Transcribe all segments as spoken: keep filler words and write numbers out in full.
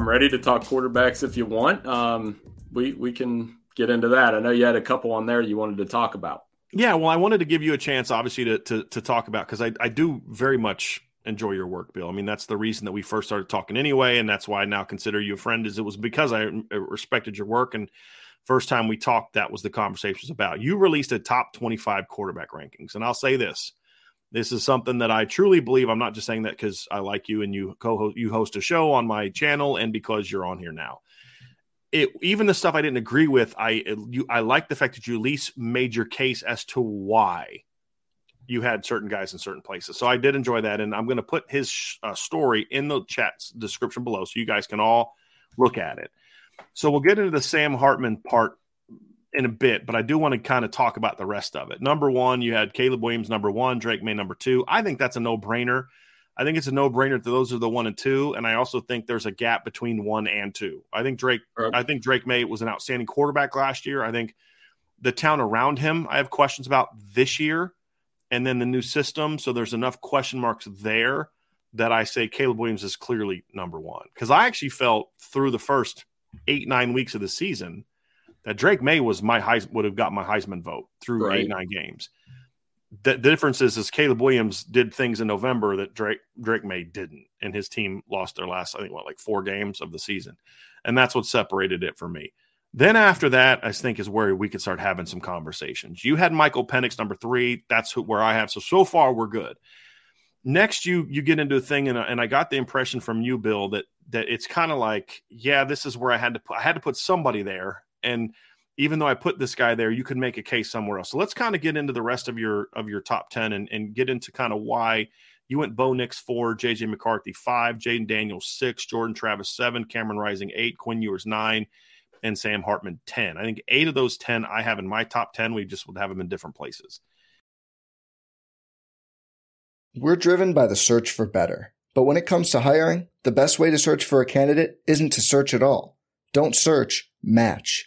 I'm ready to talk quarterbacks if you want. Um, we we can get into that. I know you had a couple on there you wanted to talk about. Yeah, well, I wanted to give you a chance, obviously, to to, to talk about, because I, I do very much enjoy your work, Bill. I mean, that's the reason that we first started talking anyway, and that's why I now consider you a friend, is it was because I respected your work. And first time we talked, that was the conversations about. You released a top twenty-five quarterback rankings, and I'll say this. This is something that I truly believe. I'm not just saying that because I like you and you co-host, you host a show on my channel, and because you're on here now. It, even the stuff I didn't agree with, I you, I like the fact that you at least made your case as to why you had certain guys in certain places. So I did enjoy that, and I'm going to put his sh- uh, story in the chat description below so you guys can all look at it. So we'll get into the Sam Hartman part in a bit, but I do want to kind of talk about the rest of it. Number one, you had Caleb Williams, number one, Drake May, number two. I think that's a no-brainer. I think it's a no-brainer that those are the one and two, and I also think there's a gap between one and two. I think Drake right. I think Drake May was an outstanding quarterback last year. I think the town around him I have questions about this year, and then the new system, so there's enough question marks there that I say Caleb Williams is clearly number one. Because I actually felt through the first eight, nine weeks of the season – that Drake May was my Heisman, would have got my Heisman vote through right. eight, nine games. The, the difference is, is Caleb Williams did things in November that Drake Drake May didn't, and his team lost their last, I think, what, like four games of the season. And that's what separated it for me. Then after that, I think is where we could start having some conversations. You had Michael Penix, number three. That's who, where I have. So, so far, we're good. Next, you you get into a thing, and, and I got the impression from you, Bill, that that it's kind of like, yeah, this is where I had to put, I had to put somebody there. And even though I put this guy there, you could make a case somewhere else. So let's kind of get into the rest of your of your top ten and, and get into kind of why you went Bo Nix four, J J. McCarthy five, Jayden Daniels six, Jordan Travis seven, Cameron Rising eight, Quinn Ewers nine, and Sam Hartman ten. I think eight of those ten I have in my top ten. We just would have them in different places. We're driven by the search for better. But when it comes to hiring, the best way to search for a candidate isn't to search at all. Don't search, match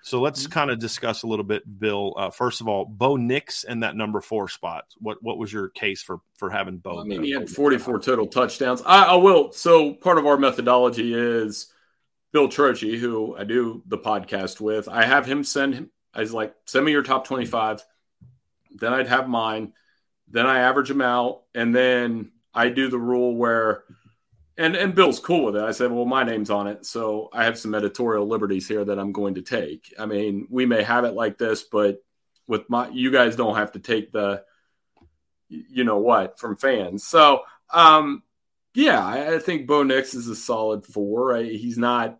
So let's kind of discuss a little bit, Bill. Uh, first of all, Bo Nix and that number four spot. What what was your case for for having Bo? I mean, he had forty-four total touchdowns. I, I will. So part of our methodology is Bill Troche, who I do the podcast with. I have him send him. I was like, send me your top twenty-five. Then I'd have mine. Then I average them out, and then I do the rule where And and Bill's cool with it. I said, well, my name's on it, so I have some editorial liberties here that I'm going to take. I mean, we may have it like this, but with my, you guys don't have to take the, you know what, from fans. So, um, yeah, I, I think Bo Nix is a solid four. I, he's not,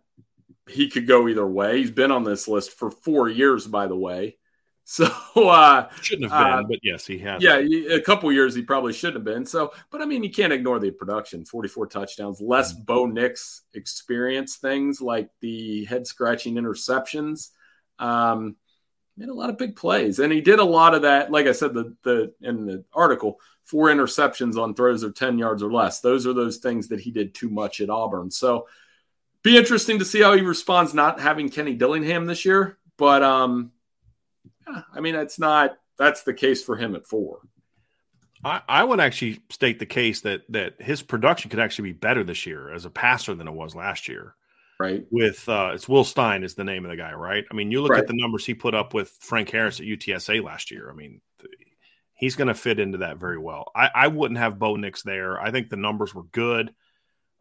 he could go either way. He's been on this list for four years, by the way. So uh, shouldn't have been, uh, but yes, he has. Yeah, a couple years he probably shouldn't have been. So, but I mean, you can't ignore the production. forty-four touchdowns, less mm-hmm. Bo Nix experience things like the head scratching interceptions. Um, made a lot of big plays, and he did a lot of that. Like I said, the the in the article, four interceptions on throws of ten yards or less. Those are those things that he did too much at Auburn. So, be interesting to see how he responds. Not having Kenny Dillingham this year, but um. I mean, it's not – that's the case for him at four. I, I would actually state the case that that his production could actually be better this year as a passer than it was last year. Right. With uh, – it's Will Stein is the name of the guy, right? I mean, you look right. at the numbers he put up with Frank Harris at U T S A last year. I mean, he's going to fit into that very well. I, I wouldn't have Bo Nix there. I think the numbers were good.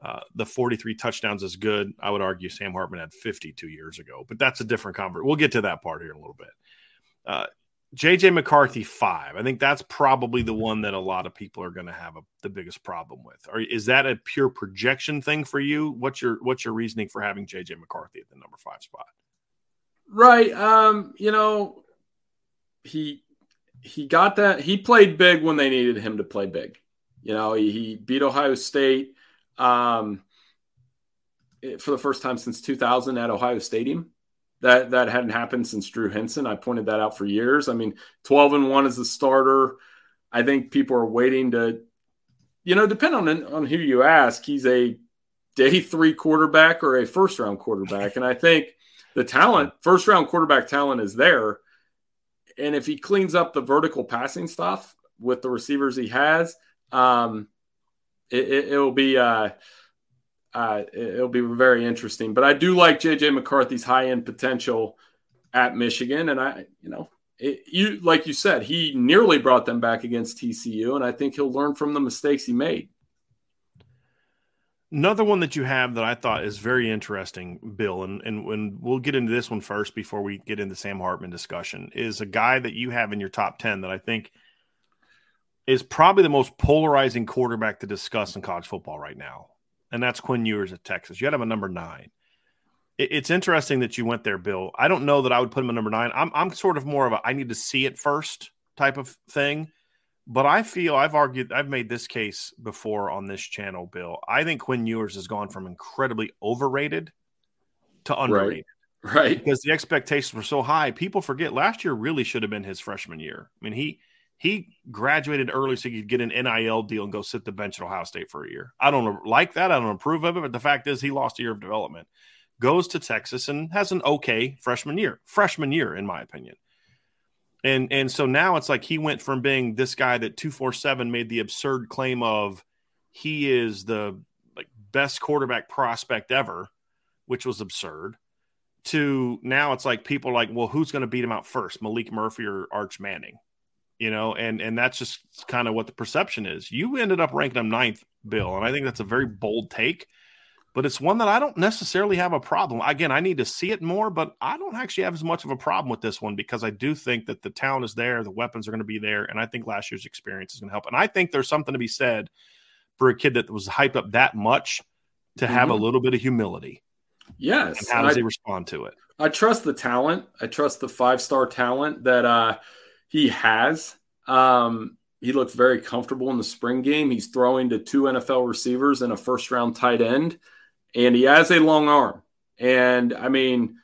Uh, the forty-three touchdowns is good. I would argue Sam Hartman had fifty-two years ago, but that's a different conversation. We'll get to that part here in a little bit. Uh, J J. McCarthy, five. I think that's probably the one that a lot of people are going to have a, the biggest problem with. Or is that a pure projection thing for you? What's your what's your reasoning for having J J. McCarthy at the number five spot? Right. Um, you know, he he got that. He played big when they needed him to play big. You know, he, he beat Ohio State um, for the first time since two thousand at Ohio Stadium. That that hadn't happened since Drew Henson. I pointed that out for years. I mean, twelve and one as a starter. I think people are waiting to, you know, depending on, on who you ask, he's a day three quarterback or a first round quarterback. And I think the talent, first round quarterback talent is there. And if he cleans up the vertical passing stuff with the receivers he has, um, it, it, it'll be uh, – Uh, it'll be very interesting, but I do like J J. McCarthy's high-end potential at Michigan, and I, you know, it, you like you said, he nearly brought them back against T C U, and I think he'll learn from the mistakes he made. Another one that you have that I thought is very interesting, Bill, and and when we'll get into this one first before we get into Sam Hartman discussion, is a guy that you have in your top ten that I think is probably the most polarizing quarterback to discuss in college football right now. And that's Quinn Ewers at Texas. You had him at number nine. It, it's interesting that you went there, Bill. I don't know that I would put him at number nine. I'm I'm sort of more of a I need to see it first type of thing. But I feel I've argued, I've made this case before on this channel, Bill. I think Quinn Ewers has gone from incredibly overrated to underrated. Right. right. Because the expectations were so high. People forget last year really should have been his freshman year. I mean, he He graduated early so he could get an N I L deal and go sit the bench at Ohio State for a year. I don't like that. I don't approve of it, but the fact is he lost a year of development. Goes to Texas and has an okay freshman year. Freshman year, in my opinion. And and so now it's like he went from being this guy that two forty-seven made the absurd claim of he is the like best quarterback prospect ever, which was absurd, to now it's like people are like, well, who's going to beat him out first, Malik Murphy or Arch Manning? You know, and, and that's just kind of what the perception is. You ended up ranking him ninth, Bill, and I think that's a very bold take, but it's one that I don't necessarily have a problem. Again, I need to see it more, but I don't actually have as much of a problem with this one because I do think that the talent is there, the weapons are going to be there, and I think last year's experience is going to help. And I think there's something to be said for a kid that was hyped up that much to mm-hmm. have a little bit of humility. Yes. And how does I, he respond to it? I trust the talent. I trust the five-star talent that – uh he has. Um, he looks very comfortable in the spring game. He's throwing to two N F L receivers and a first-round tight end, and he has a long arm. And, I mean,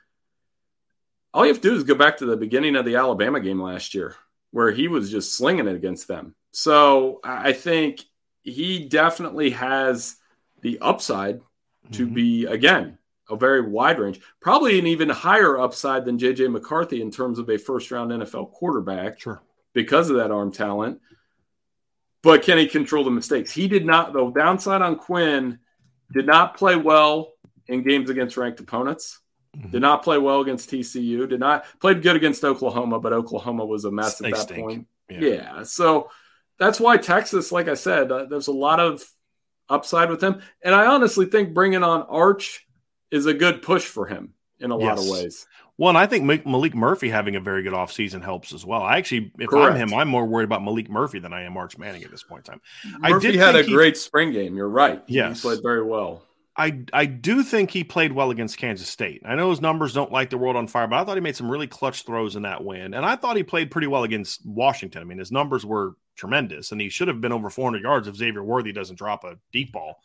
all you have to do is go back to the beginning of the Alabama game last year where he was just slinging it against them. So I think he definitely has the upside mm-hmm. to be, again, a very wide range, probably an even higher upside than J J. McCarthy in terms of a first-round N F L quarterback sure. because of that arm talent. But can he control the mistakes? He did not, though. Downside on Quinn, did not play well in games against ranked opponents, mm-hmm. did not play well against T C U, did not played good against Oklahoma, but Oklahoma was a mess they at that stink. point. Yeah. yeah. So that's why Texas, like I said, uh, there's a lot of upside with him. And I honestly think bringing on Arch is a good push for him in a yes. lot of ways. Well, and I think Malik Murphy having a very good offseason helps as well. I actually, if Correct. I'm him, I'm more worried about Malik Murphy than I am Arch Manning at this point in time. Murphy I did had a he, great spring game. You're right. Yes. He played very well. I, I do think he played well against Kansas State. I know his numbers don't light the world on fire, but I thought he made some really clutch throws in that win. And I thought he played pretty well against Washington. I mean, his numbers were tremendous, and he should have been over four hundred yards if Xavier Worthy doesn't drop a deep ball.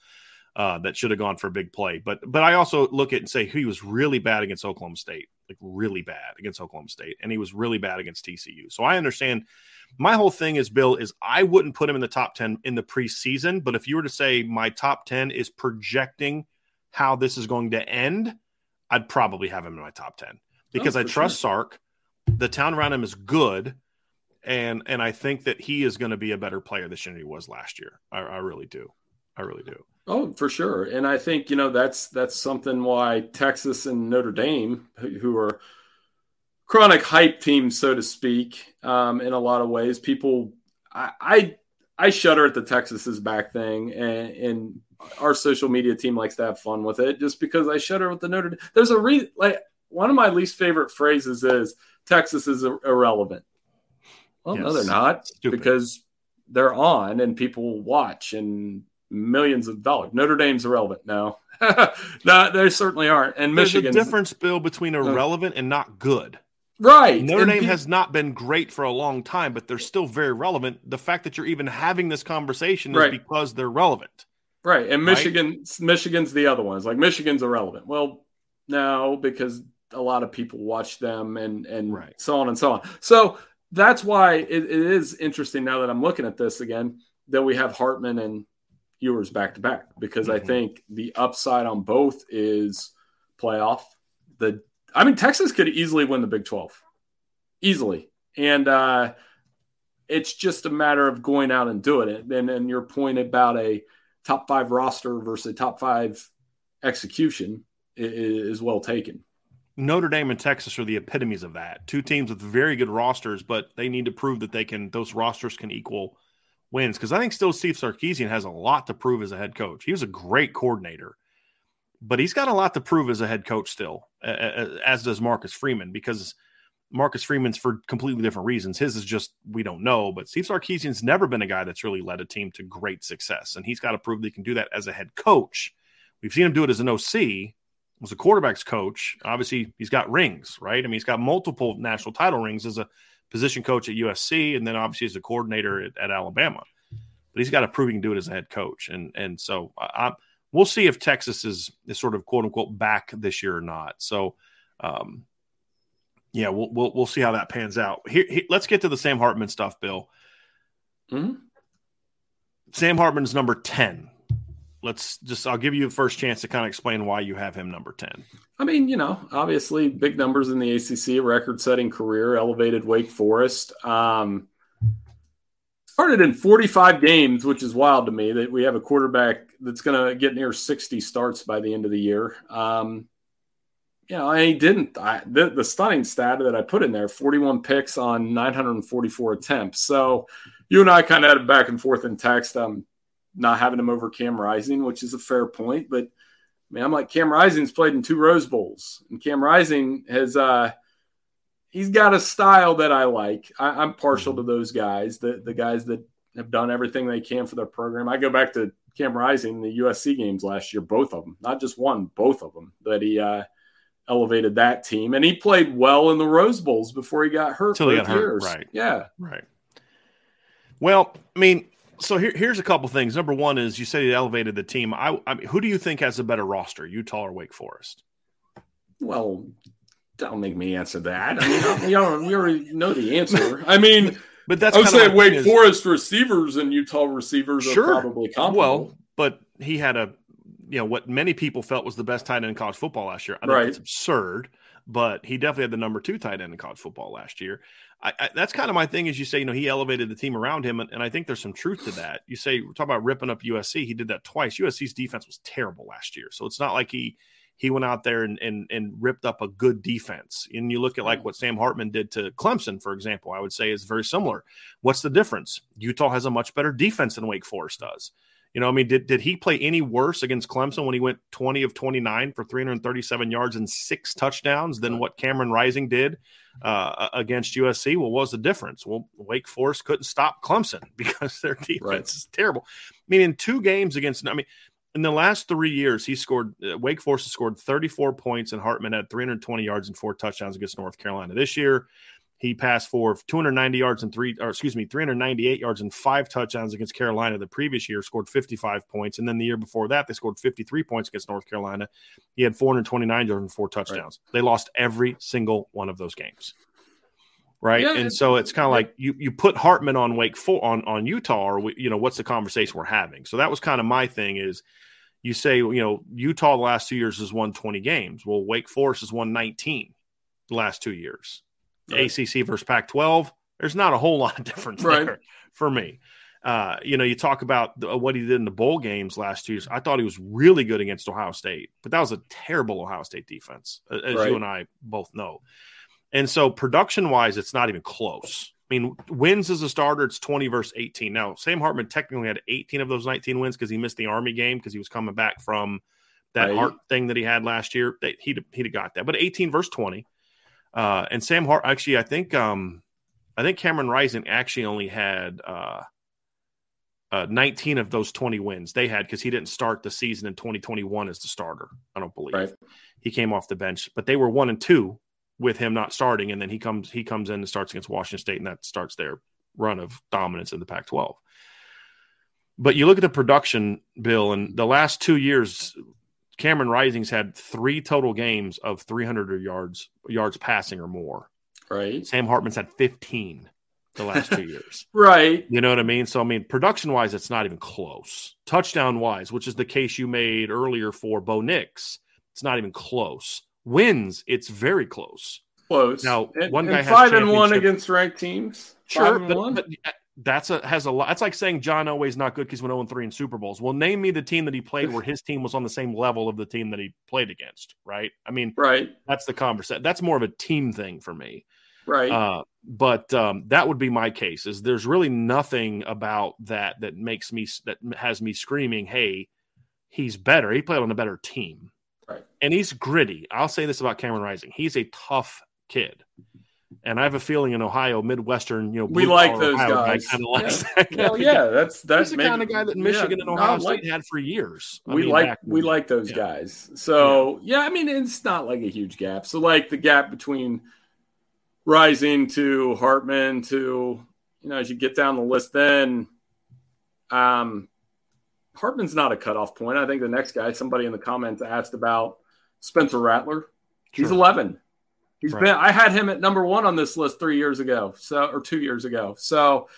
Uh, that should have gone for a big play. But but I also look at and say he was really bad against Oklahoma State, like really bad against Oklahoma State, and he was really bad against T C U. So I understand. My whole thing is, Bill, is I wouldn't put him in the top ten in the preseason, but if you were to say my top ten is projecting how this is going to end, I'd probably have him in my top ten because oh, I trust sure. Sark. The town around him is good, and and I think that he is going to be a better player this year than he was last year. I, I really do. I really do. Oh, for sure. And I think, you know, that's that's something why Texas and Notre Dame, who are chronic hype teams, so to speak, um, in a lot of ways, people I, I I shudder at the Texas is back thing. And, and our social media team likes to have fun with it just because I shudder with the Notre Dame. There's a reason. Like one of my least favorite phrases is Texas is irrelevant. Well, yes. no, they're not Stupid. Because they're on and people watch and millions of dollars. Notre Dame's irrelevant now. No, they certainly aren't. And Michigan. There's a difference, Bill, between irrelevant and not good. Right. Notre and Dame pe- has not been great for a long time, but they're still very relevant. The fact that you're even having this conversation is right. because they're relevant. Right. And Michigan, right? Michigan's the other one. It's like Michigan's irrelevant. Well, no, because a lot of people watch them and, and right. so on and so on. So that's why it, it is interesting now that I'm looking at this again, that we have Hartman and Ewers back to back because mm-hmm. I think the upside on both is playoff. The I mean Texas could easily win the Big twelve, easily, and uh, it's just a matter of going out and doing it. And and your point about a top five roster versus a top five execution is, is well taken. Notre Dame and Texas are the epitomes of that. Two teams with very good rosters, but they need to prove that they can. Those rosters can equal wins, because I think still Steve Sarkisian has a lot to prove as a head coach. He was a great coordinator, but he's got a lot to prove as a head coach still, as does Marcus Freeman, because Marcus Freeman's for completely different reasons. His is just, we don't know, but Steve Sarkisian's never been a guy that's really led a team to great success, and he's got to prove that he can do that as a head coach. We've seen him do it as an O C, was a quarterback's coach. Obviously, he's got rings, right? I mean, he's got multiple national title rings as a position coach at U S C, and then obviously as a coordinator at, at Alabama. But he's got to prove he can do it as a head coach. And and so I, we'll see if Texas is, is sort of quote-unquote back this year or not. So, um, yeah, we'll, we'll we'll see how that pans out. Here, here let's get to the Sam Hartman stuff, Bill. Mm-hmm. Sam Hartman's number ten. Let's just – I'll give you the first chance to kind of explain why you have him number ten. I mean, you know, obviously big numbers in the A C C, record-setting career, elevated Wake Forest. Um, started in forty-five games, which is wild to me, that we have a quarterback that's going to get near sixty starts by the end of the year. Um, you know, and he didn't – the, the stunning stat that I put in there, forty-one picks on nine hundred forty-four attempts. So you and I kind of had a back and forth in text. Um not having him over Cam Rising, which is a fair point. But, I mean, I'm like, Cam Rising's played in two Rose Bowls. And Cam Rising has uh, – he's got a style that I like. I, I'm partial to those guys, the, the guys that have done everything they can for their program. I go back to Cam Rising, the U S C games last year, both of them. Not just one, both of them, that he uh, elevated that team. And he played well in the Rose Bowls before he got hurt. Until he got hurt, right. Yeah. Right. Well, I mean – So here, here's a couple things. Number one is you said it elevated the team. I, I mean, who do you think has a better roster, Utah or Wake Forest? Well, don't make me answer that. I mean, y'all, we already know the answer. I mean, but that's I would kind say of Wake Forest receivers and Utah receivers sure. are probably comparable. Well, but he had a, you know, what many people felt was the best tight end in college football last year. I think it's right. absurd. But he definitely had the number two tight end in college football last year. I, I, that's kind of my thing is you say, you know, he elevated the team around him, and, and I think there's some truth to that. You say, we're talking about ripping up U S C. He did that twice. U S C's defense was terrible last year. So it's not like he he went out there and and, and ripped up a good defense. And you look at like what Sam Hartman did to Clemson, for example, I would say is very similar. What's the difference? Utah has a much better defense than Wake Forest does. You know, I mean, did did he play any worse against Clemson when he went twenty of twenty-nine for three hundred thirty-seven yards and six touchdowns than what Cameron Rising did uh, against U S C? Well, what was the difference? Well, Wake Forest couldn't stop Clemson because their defense right. is terrible. I mean, in two games against – I mean, in the last three years, he scored uh, – Wake Forest scored thirty-four points, and Hartman had three hundred twenty yards and four touchdowns against North Carolina. This year, he passed for two hundred ninety yards and three, or excuse me, three hundred ninety-eight yards and five touchdowns against Carolina. The previous year, scored fifty-five points, and then the year before that, they scored fifty-three points against North Carolina. He had four hundred twenty-nine yards and four touchdowns. Right. They lost every single one of those games, right? Yeah, and it's, so it's kind of yeah. like you you put Hartman on Wake for on on Utah, or we, you know, what's the conversation we're having? So that was kind of my thing is. You say, you know, Utah the last two years has won twenty games. Well, Wake Forest has won nineteen the last two years. Right. A C C versus Pac twelve, there's not a whole lot of difference right. there for me. Uh, you know, you talk about the, what he did in the bowl games last two years. I thought he was really good against Ohio State, but that was a terrible Ohio State defense, as right. you and I both know. And so production-wise, it's not even close. I mean, wins as a starter, it's twenty versus eighteen. Now, Sam Hartman technically had eighteen of those nineteen wins because he missed the Army game because he was coming back from that right. heart thing that he had last year. They, he'd, he'd have got that. But eighteen versus twenty. Uh, and Sam Hart actually, I think um, I think Cameron Rising actually only had uh, uh, nineteen of those twenty wins they had because he didn't start the season in twenty twenty-one as the starter, I don't believe. Right. He came off the bench. But they were one and two. With him not starting, and then he comes he comes in and starts against Washington State, and that starts their run of dominance in the Pac twelve. But you look at the production, Bill, and the last two years, Cameron Rising's had three total games of three hundred yards yards passing or more. Right. Sam Hartman's had fifteen the last two years. Right. You know what I mean? So, I mean, production-wise, it's not even close. Touchdown-wise, which is the case you made earlier for Bo Nix, it's not even close. Wins, it's very close. Close. Now, and, one guy and five has and one against ranked teams. Sure, but, but that's a has a lot. That's like saying John Elway's not good because he went zero and three in Super Bowls. Well, name me the team that he played where his team was on the same level of the team that he played against. Right? I mean, right. That's the conversation. That's more of a team thing for me. Right. Uh, but um, that would be my case. Is there's really nothing about that that makes me that has me screaming, "Hey, he's better. He played on a better team." Right. And he's gritty. I'll say this about Cameron Rising. He's a tough kid. And I have a feeling in Ohio, Midwestern, you know, we like those Ohio guys. Guy, yeah. Like that Hell yeah, that's that's he's maybe, the kind of guy that Michigan yeah, and Ohio State like, had for years. I we mean, like we like those yeah. guys. So yeah. yeah, I mean, it's not like a huge gap. So like the gap between Rising to Hartman to, you know, as you get down the list, then um. Hartman's not a cutoff point. I think the next guy, somebody in the comments asked about Spencer Rattler. He's sure. eleven. He's right. been. I had him at number one on this list three years ago, so or two years ago. So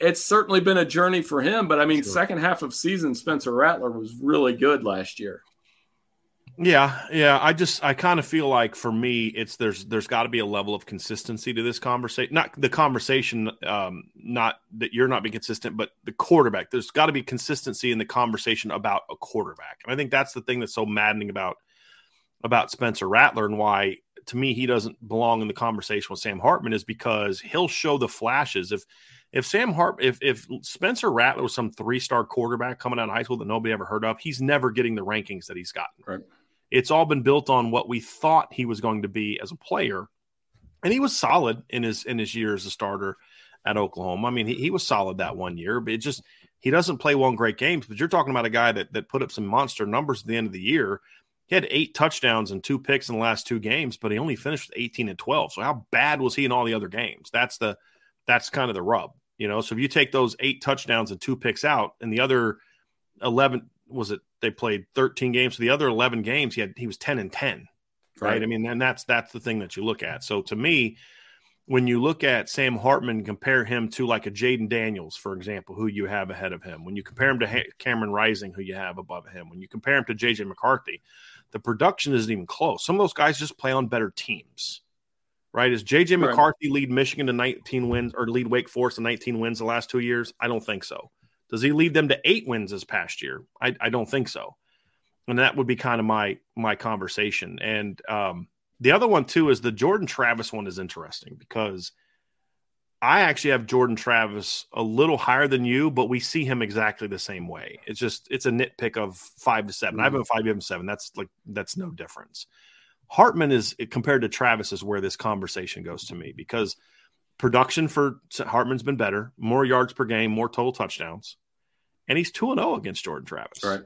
it's certainly been a journey for him. But I mean, sure. second half of season, Spencer Rattler was really good last year. Yeah, yeah. I just I kind of feel like for me, it's there's there's got to be a level of consistency to this conversation. Not the conversation, um, not that you're not being consistent, but the quarterback. There's got to be consistency in the conversation about a quarterback, and I think that's the thing that's so maddening about about Spencer Rattler and why to me he doesn't belong in the conversation with Sam Hartman is because he'll show the flashes. If if Sam Hart if if Spencer Rattler was some three star quarterback coming out of high school that nobody ever heard of, he's never getting the rankings that he's gotten. Right. It's all been built on what we thought he was going to be as a player. And he was solid in his in his year as a starter at Oklahoma. I mean, he, he was solid that one year, but it just he doesn't play one great game. But you're talking about a guy that that put up some monster numbers at the end of the year. He had eight touchdowns and two picks in the last two games, but he only finished with eighteen and twelve. So how bad was he in all the other games? That's the that's kind of the rub, you know. So if you take those eight touchdowns and two picks out, and the other eleven was it? They played thirteen games. So the other eleven games, he had he was ten and ten, right? right? I mean, and that's that's the thing that you look at. So to me, when you look at Sam Hartman, compare him to like a Jayden Daniels, for example, who you have ahead of him. When you compare him to ha- Cameron Rising, who you have above him. When you compare him to J J. McCarthy, the production isn't even close. Some of those guys just play on better teams, right? Is J J. Right. McCarthy lead Michigan to nineteen wins or lead Wake Forest to nineteen wins the last two years? I don't think so. Does he lead them to eight wins this past year? I, I don't think so. And that would be kind of my my conversation. And um, the other one, too, is the Jordan Travis one is interesting because I actually have Jordan Travis a little higher than you, but we see him exactly the same way. It's just, it's a nitpick of five to seven. Mm-hmm. I have a five, you have a seven. That's like, that's no difference. Hartman is, compared to Travis, is where this conversation goes to me, because production for Hartman's been better, more yards per game, more total touchdowns, and he's two and zero against Jordan Travis. Right.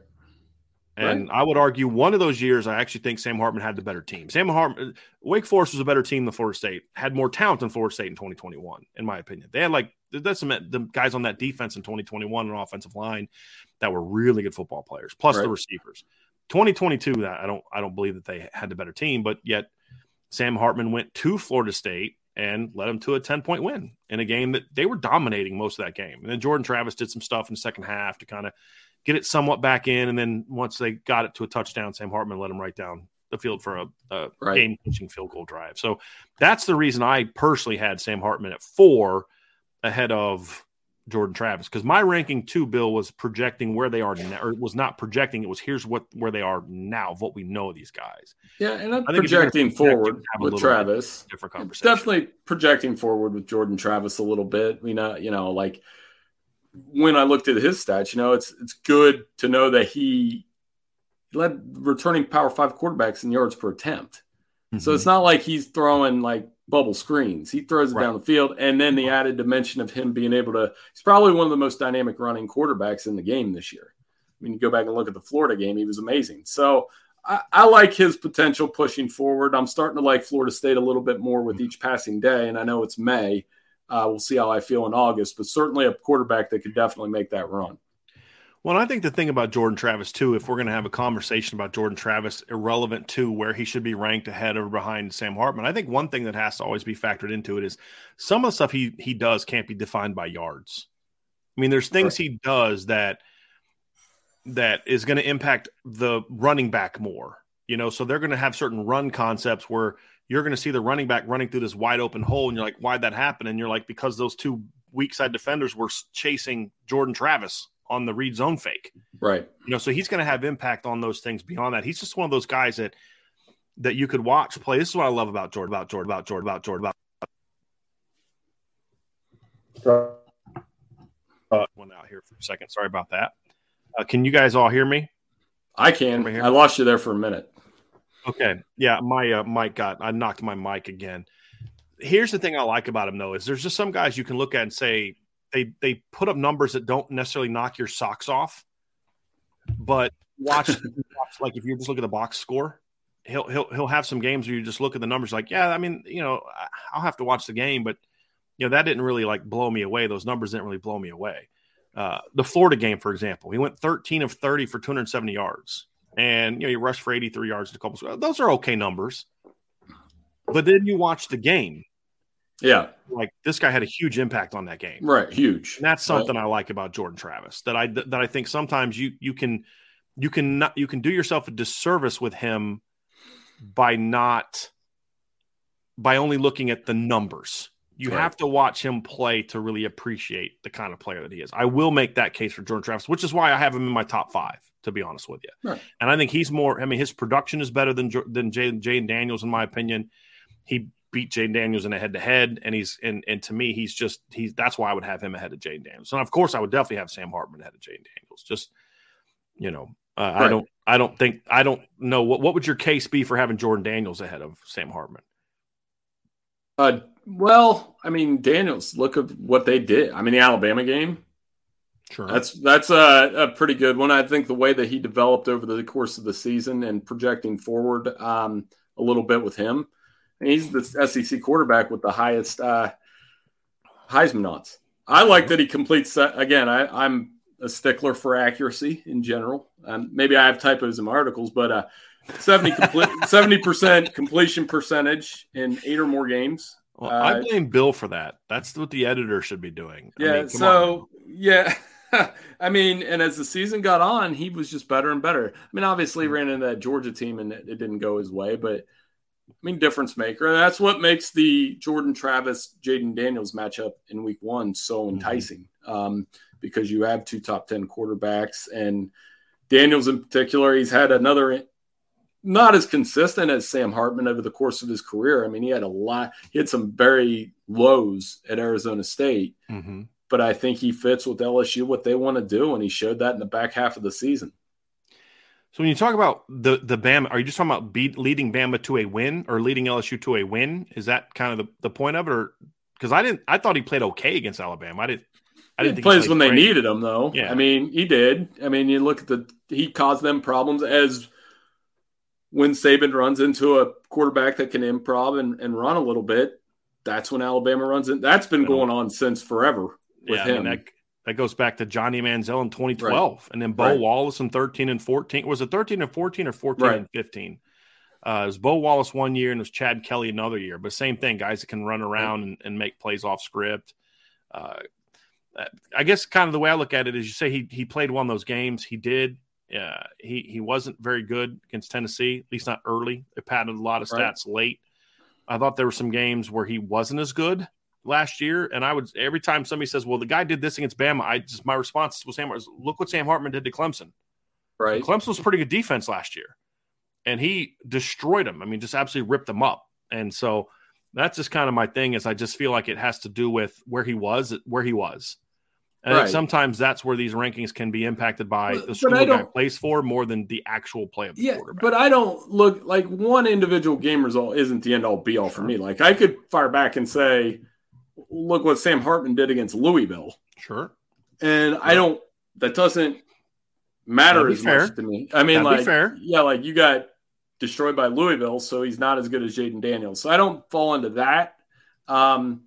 And right. I would argue one of those years, I actually think Sam Hartman had the better team. Sam Hartman, Wake Forest was a better team than Florida State, had more talent than Florida State in twenty twenty-one, in my opinion. They had like, that's the guys on that defense in twenty twenty-one and offensive line that were really good football players, plus right. the receivers. twenty twenty-two, that I don't, I don't believe that they had the better team, but yet Sam Hartman went to Florida State and led them to a ten-point win in a game that they were dominating most of that game. And then Jordan Travis did some stuff in the second half to kind of get it somewhat back in, and then once they got it to a touchdown, Sam Hartman let him right down the field for a, a right. game-changing field goal drive. So that's the reason I personally had Sam Hartman at four ahead of Jordan Travis, because my ranking two, Bill, was projecting where they are now, or was not projecting. It was here's what where they are now, of what we know of these guys. Yeah, and I'm projecting forward with Travis. Different conversation. It's definitely projecting forward with Jordan Travis a little bit. We not, you know, like – when I looked at his stats, you know, it's it's good to know that he led returning Power Five quarterbacks in yards per attempt. Mm-hmm. So it's not like he's throwing like bubble screens. He throws it right. down the field. And then the added dimension of him being able to, he's probably one of the most dynamic running quarterbacks in the game this year. I mean, you go back and look at the Florida game, he was amazing. So I, I like his potential pushing forward. I'm starting to like Florida State a little bit more with mm-hmm. each passing day. And I know it's May. Uh, we'll see how I feel in August, but certainly a quarterback that could definitely make that run. Well, I think the thing about Jordan Travis, too, if we're going to have a conversation about Jordan Travis irrelevant to where he should be ranked ahead or behind Sam Hartman, I think one thing that has to always be factored into it is some of the stuff he he does can't be defined by yards. I mean, there's things right. he does that that is going to impact the running back more, you know, so they're going to have certain run concepts where you're going to see the running back running through this wide open hole, and you're like, why'd that happen? And you're like, because those two weak side defenders were chasing Jordan Travis on the read zone fake. Right. You know, so he's going to have impact on those things beyond that. He's just one of those guys that that you could watch play. This is what I love about Jordan, about Jordan, about Jordan, about Jordan, about uh, went out here for a second. Sorry about that. Uh, can you guys all hear me? I can. I lost you there for a minute. Okay. Yeah, my uh, mic got – I knocked my mic again. Here's the thing I like about him, though, is there's just some guys you can look at and say they they put up numbers that don't necessarily knock your socks off, but watch – like if you just look at the box score, he'll he'll he'll have some games where you just look at the numbers like, yeah, I mean, you know, I'll have to watch the game, but, you know, that didn't really, like, blow me away. Those numbers didn't really blow me away. Uh, the Florida game, for example, he went thirteen of thirty for two hundred seventy yards. And, you know, he rushed for eighty-three yards in a couple. Those are okay numbers. But then you watch the game. Yeah. Like, this guy had a huge impact on that game. Right, huge. And that's something right. I like about Jordan Travis, that I that I think sometimes you you can you can not, you can do yourself a disservice with him by not by only looking at the numbers. You right. have to watch him play to really appreciate the kind of player that he is. I will make that case for Jordan Travis, which is why I have him in my top five, to be honest with you. Right. And I think he's more – I mean, his production is better than than Jayden Daniels, in my opinion. He beat Jayden Daniels in a head-to-head, and he's and, and to me, he's just – he's that's why I would have him ahead of Jayden Daniels. And, of course, I would definitely have Sam Hartman ahead of Jayden Daniels. Just, you know, uh, right. I don't I don't think – I don't know. What, what would your case be for having Jordan Daniels ahead of Sam Hartman? Uh, well, I mean, Daniels, look at what they did. I mean, the Alabama game. Sure. That's that's a, a pretty good one. I think the way that he developed over the course of the season and projecting forward um, a little bit with him, and he's the S E C quarterback with the highest uh, Heisman odds. I like that he completes uh, again. I, I'm a stickler for accuracy in general. Um, maybe I have typos in my articles, but uh, seventy percent completion percentage in eight or more games. Well, uh, I blame Bill for that. That's what the editor should be doing. Yeah. I mean, come so on. yeah. I mean, and as the season got on, he was just better and better. I mean, obviously ran into that Georgia team and it didn't go his way, but I mean, difference maker. That's what makes the Jordan Travis, Jayden Daniels matchup in week one so enticing mm-hmm. um, because you have two top ten quarterbacks, and Daniels in particular, he's had another not as consistent as Sam Hartman over the course of his career. I mean, he had a lot, he had some very lows at Arizona State, mm-hmm. but I think he fits with L S U, what they want to do. And he showed that in the back half of the season. So when you talk about the, the Bama, are you just talking about beat, leading Bama to a win or leading L S U to a win? Is that kind of the, the point of it? Or, cause I didn't, I thought he played okay against Alabama. I didn't, I didn't he think plays he when great. They needed him though. Yeah. I mean, he did. I mean, you look at the, he caused them problems as, when Saban runs into a quarterback that can improv and, and run a little bit, that's when Alabama runs in. That's been going on since forever with yeah, him. I mean, that, that goes back to Johnny Manziel in twenty twelve. Right. And then Bo right. Wallace in thirteen and fourteen. Was it thirteen and fourteen or fourteen right. and fifteen? Uh, it was Bo Wallace one year and it was Chad Kelly another year. But same thing, guys that can run around right. and, and make plays off script. Uh, I guess kind of the way I look at it is you say he he played one of those games. He did. Yeah, he, he wasn't very good against Tennessee, at least not early. They padded a lot of stats right. late. I thought there were some games where he wasn't as good last year, and I would every time somebody says, "Well, the guy did this against Bama," I just my response was, "Sam, look what Sam Hartman did to Clemson." Right, and Clemson was pretty good defense last year, and he destroyed them. I mean, just absolutely ripped them up. And so that's just kind of my thing is I just feel like it has to do with where he was, where he was. And right. sometimes that's where these rankings can be impacted by the school guy plays for more than the actual play of the yeah, quarterback. But I don't look like one individual game result isn't the end all be all for me. Like I could fire back and say, look what Sam Hartman did against Louisville. Sure. And yeah. I don't, that doesn't matter That'd as much to me. I mean, That'd like, fair. yeah, like you got destroyed by Louisville, so he's not as good as Jayden Daniels. So I don't fall into that. Um,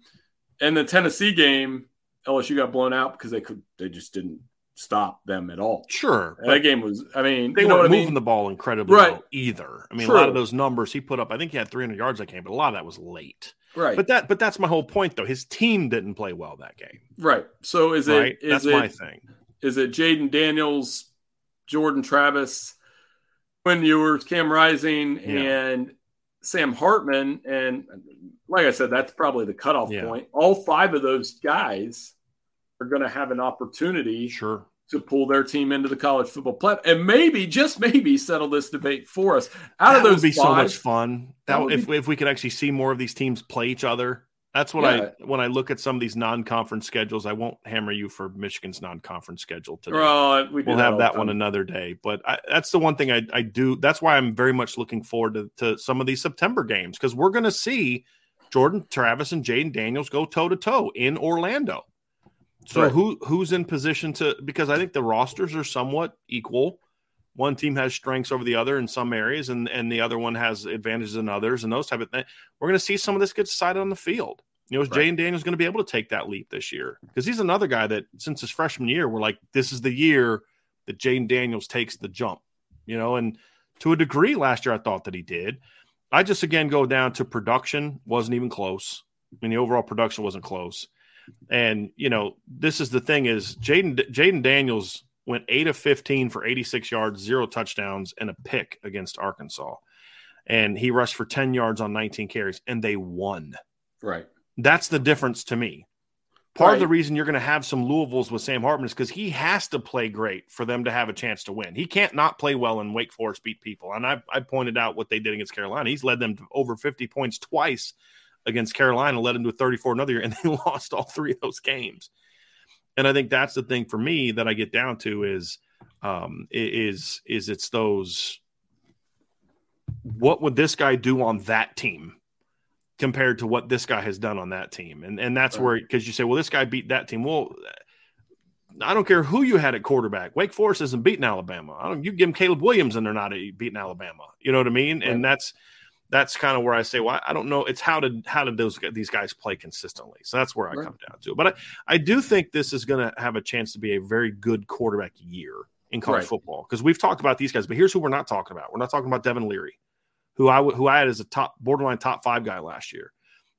and the Tennessee game, L S U got blown out because they could they just didn't stop them at all. Sure. That game was I mean they you know weren't moving mean? the ball incredibly right. well either. I mean True. a lot of those numbers he put up, I think he had three hundred yards that game, but a lot of that was late. Right. But that but that's my whole point though. His team didn't play well that game. Right. So is it right? is that's it, my thing. Is it Jayden Daniels, Jordan Travis, Quinn Ewers, Cam Rising, yeah. and Sam Hartman? And like I said, that's probably the cutoff yeah. point. All five of those guys are going to have an opportunity sure. to pull their team into the college football platform and maybe, just maybe, settle this debate for us. Out that of those would be five, so much fun. That, that if, be... if we could actually see more of these teams play each other. That's what yeah. I – when I look at some of these non-conference schedules, I won't hammer you for Michigan's non-conference schedule today. Well, we we'll have that one another day. But I, that's the one thing I, I do – that's why I'm very much looking forward to, to some of these September games because we're going to see Jordan Travis and Jayden Daniels go toe-to-toe in Orlando. So right. who who's in position to – because I think the rosters are somewhat equal. One team has strengths over the other in some areas, and, and the other one has advantages in others and those type of things. We're going to see some of this get decided on the field. You know, is right. Jayden Daniels going to be able to take that leap this year? Because he's another guy that since his freshman year, we're like, this is the year that Jayden Daniels takes the jump, you know, and to a degree last year I thought that he did. I just, again, go down to production wasn't even close. I mean, the overall production wasn't close. And, you know, this is the thing is Jayden Jayden Daniels went eight of fifteen for eighty-six yards, zero touchdowns, and a pick against Arkansas. And he rushed for ten yards on nineteen carries, and they won. Right. That's the difference to me. Part right. of the reason you're going to have some Louisvilles with Sam Hartman is because he has to play great for them to have a chance to win. He can't not play well and Wake Forest beat people. And I, I pointed out what they did against Carolina. He's led them to over fifty points twice against Carolina, led them to thirty-four another year, and they lost all three of those games. And I think that's the thing for me that I get down to is um, is is it's those what would this guy do on that team? Compared to what this guy has done on that team. And and that's right. where, because you say, well, this guy beat that team. Well, I don't care who you had at quarterback. Wake Forest isn't beating Alabama. I don't, you give them Caleb Williams and they're not beating Alabama. You know what I mean? Right. And that's that's kind of where I say, well, I don't know. It's how did how did those these guys play consistently? So that's where I right. come down to. But I, I do think this is going to have a chance to be a very good quarterback year in college right. football. Because we've talked about these guys, but here's who we're not talking about. We're not talking about Devin Leary. Who I who I had as a top borderline top five guy last year.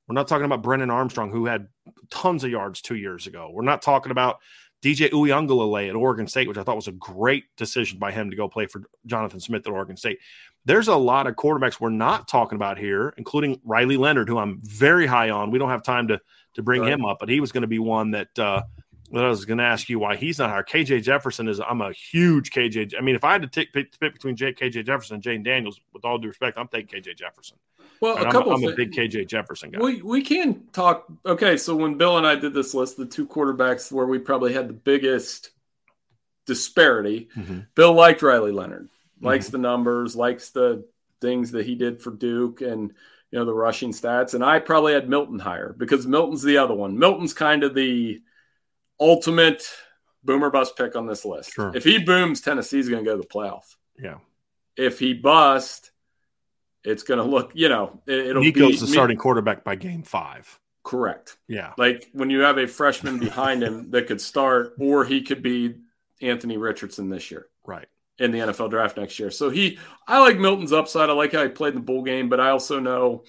We're not talking about Brennan Armstrong, who had tons of yards two years ago. We're not talking about D J Uiagalelei at Oregon State, which I thought was a great decision by him to go play for Jonathan Smith at Oregon State. There's a lot of quarterbacks we're not talking about here, including Riley Leonard, who I'm very high on. We don't have time to to bring right. him up, but he was going to be one that uh, that I was going to ask you why he's not higher. K J. Jefferson is – I'm a huge K J. I mean, if I had to tick, pick, pick between K J. Jefferson and Jayden Daniels, with all due respect, I'm taking K J. Jefferson. Well, and a I'm, couple I'm a big K J. Jefferson guy. We, we can talk – okay, so when Bill and I did this list, the two quarterbacks where we probably had the biggest disparity, mm-hmm. Bill liked Riley Leonard, likes mm-hmm. the numbers, likes the things that he did for Duke and, you know, the rushing stats. And I probably had Milton higher because Milton's the other one. Milton's kind of the – ultimate boom or bust pick on this list. Sure. If he booms, Tennessee's going to go to the playoff. Yeah. If he busts, it's going to look, you know, it, it'll Nico's be. Nico's the starting me- quarterback by game five. Correct. Yeah. Like when you have a freshman behind him that could start, or he could be Anthony Richardson this year. Right. In the N F L draft next year. So he, I like Milton's upside. I like how he played in the bowl game, but I also know,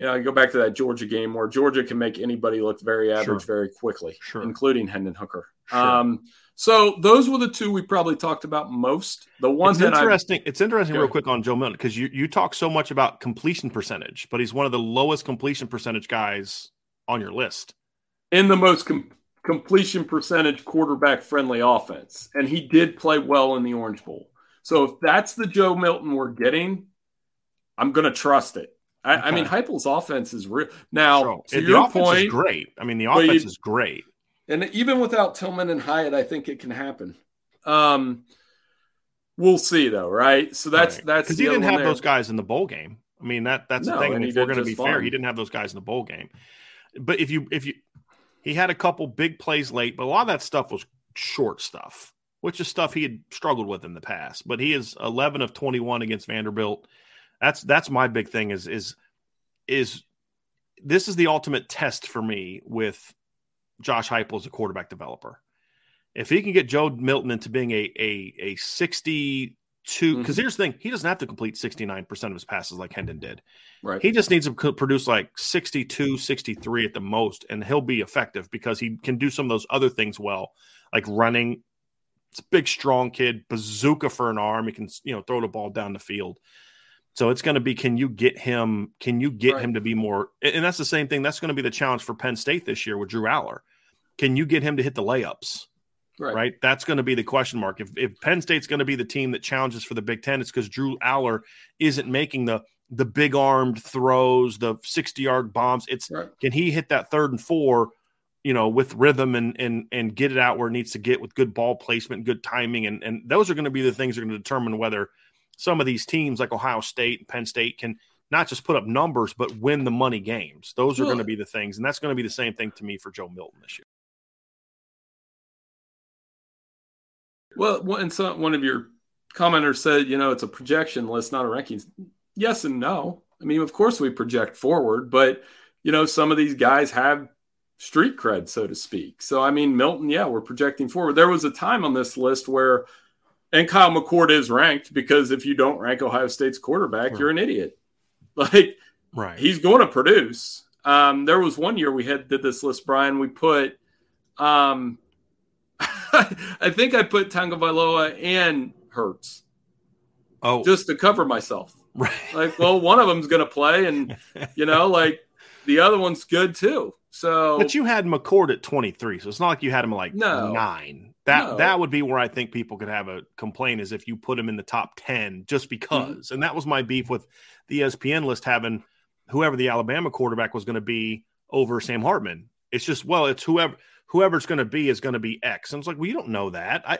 you know, I go back to that Georgia game where Georgia can make anybody look very average sure. very quickly, sure. including Hendon Hooker. Sure. Um, so those were the two we probably talked about most. The ones it's that interesting. I, it's interesting real quick on Joe Milton because you, you talk so much about completion percentage, but he's one of the lowest completion percentage guys on your list. In the most com- completion percentage quarterback-friendly offense. And he did play well in the Orange Bowl. So if that's the Joe Milton we're getting, I'm going to trust it. I, okay. I mean, Heupel's offense is real. Now, so, to your the offense point, is great. I mean, the offense well, you, is great. And even without Tillman and Hyatt, I think it can happen. Um, we'll see, though, right? So that's right. that's because he didn't have there. those guys in the bowl game. I mean, that that's no, the thing. If we're going to be fun. fair, he didn't have those guys in the bowl game. But if you if you he had a couple big plays late, but a lot of that stuff was short stuff, which is stuff he had struggled with in the past. But he is eleven of twenty-one against Vanderbilt. That's that's my big thing is is is this is the ultimate test for me with Josh Heupel as a quarterback developer. If he can get Joe Milton into being a a, a sixty-two, because mm-hmm. here's the thing, he doesn't have to complete sixty-nine percent of his passes like Hendon did. Right. He just needs to produce like sixty-two, sixty-three at the most, and he'll be effective because he can do some of those other things well, like running. It's a big, strong kid, bazooka for an arm. He can, you know, throw the ball down the field. So it's going to be, can you get him, can you get right. him to be more, and that's the same thing. That's going to be the challenge for Penn State this year with Drew Allar. Can you get him to hit the layups? Right. right? That's going to be the question mark. If, if Penn State's going to be the team that challenges for the Big Ten, it's because Drew Allar isn't making the, the big armed throws, the sixty yard bombs. It's right. Can he hit that third and four, you know, with rhythm and, and, and get it out where it needs to get with good ball placement, good timing. And, and those are going to be the things that are going to determine whether some of these teams like Ohio State and Penn State can not just put up numbers, but win the money games. Those are really? going to be the things. And that's going to be the same thing to me for Joe Milton this year. Well, and so one of your commenters said, you know, it's a projection list, not a rankings. Yes and no. I mean, of course we project forward, but you know, some of these guys have street cred, so to speak. So, I mean, Milton, yeah, we're projecting forward. There was a time on this list where, and Kyle McCord is ranked because if you don't rank Ohio State's quarterback, right. you're an idiot. Like, right. he's going to produce. Um, there was one year we had did this list, Brian. We put, um, I think I put Tagovailoa and Hurts. Oh, just to cover myself. Right. Like, well, one of them's going to play, and you know, like the other one's good too. So, but you had McCord at twenty-three, so it's not like you had him like no. nine. That no. that would be where I think people could have a complaint is if you put him in the top ten just because. Mm-hmm. And that was my beef with the E S P N list having whoever the Alabama quarterback was going to be over Sam Hartman. It's just, well, it's whoever whoever it's going to be is going to be X. And it's like, well, you don't know that. I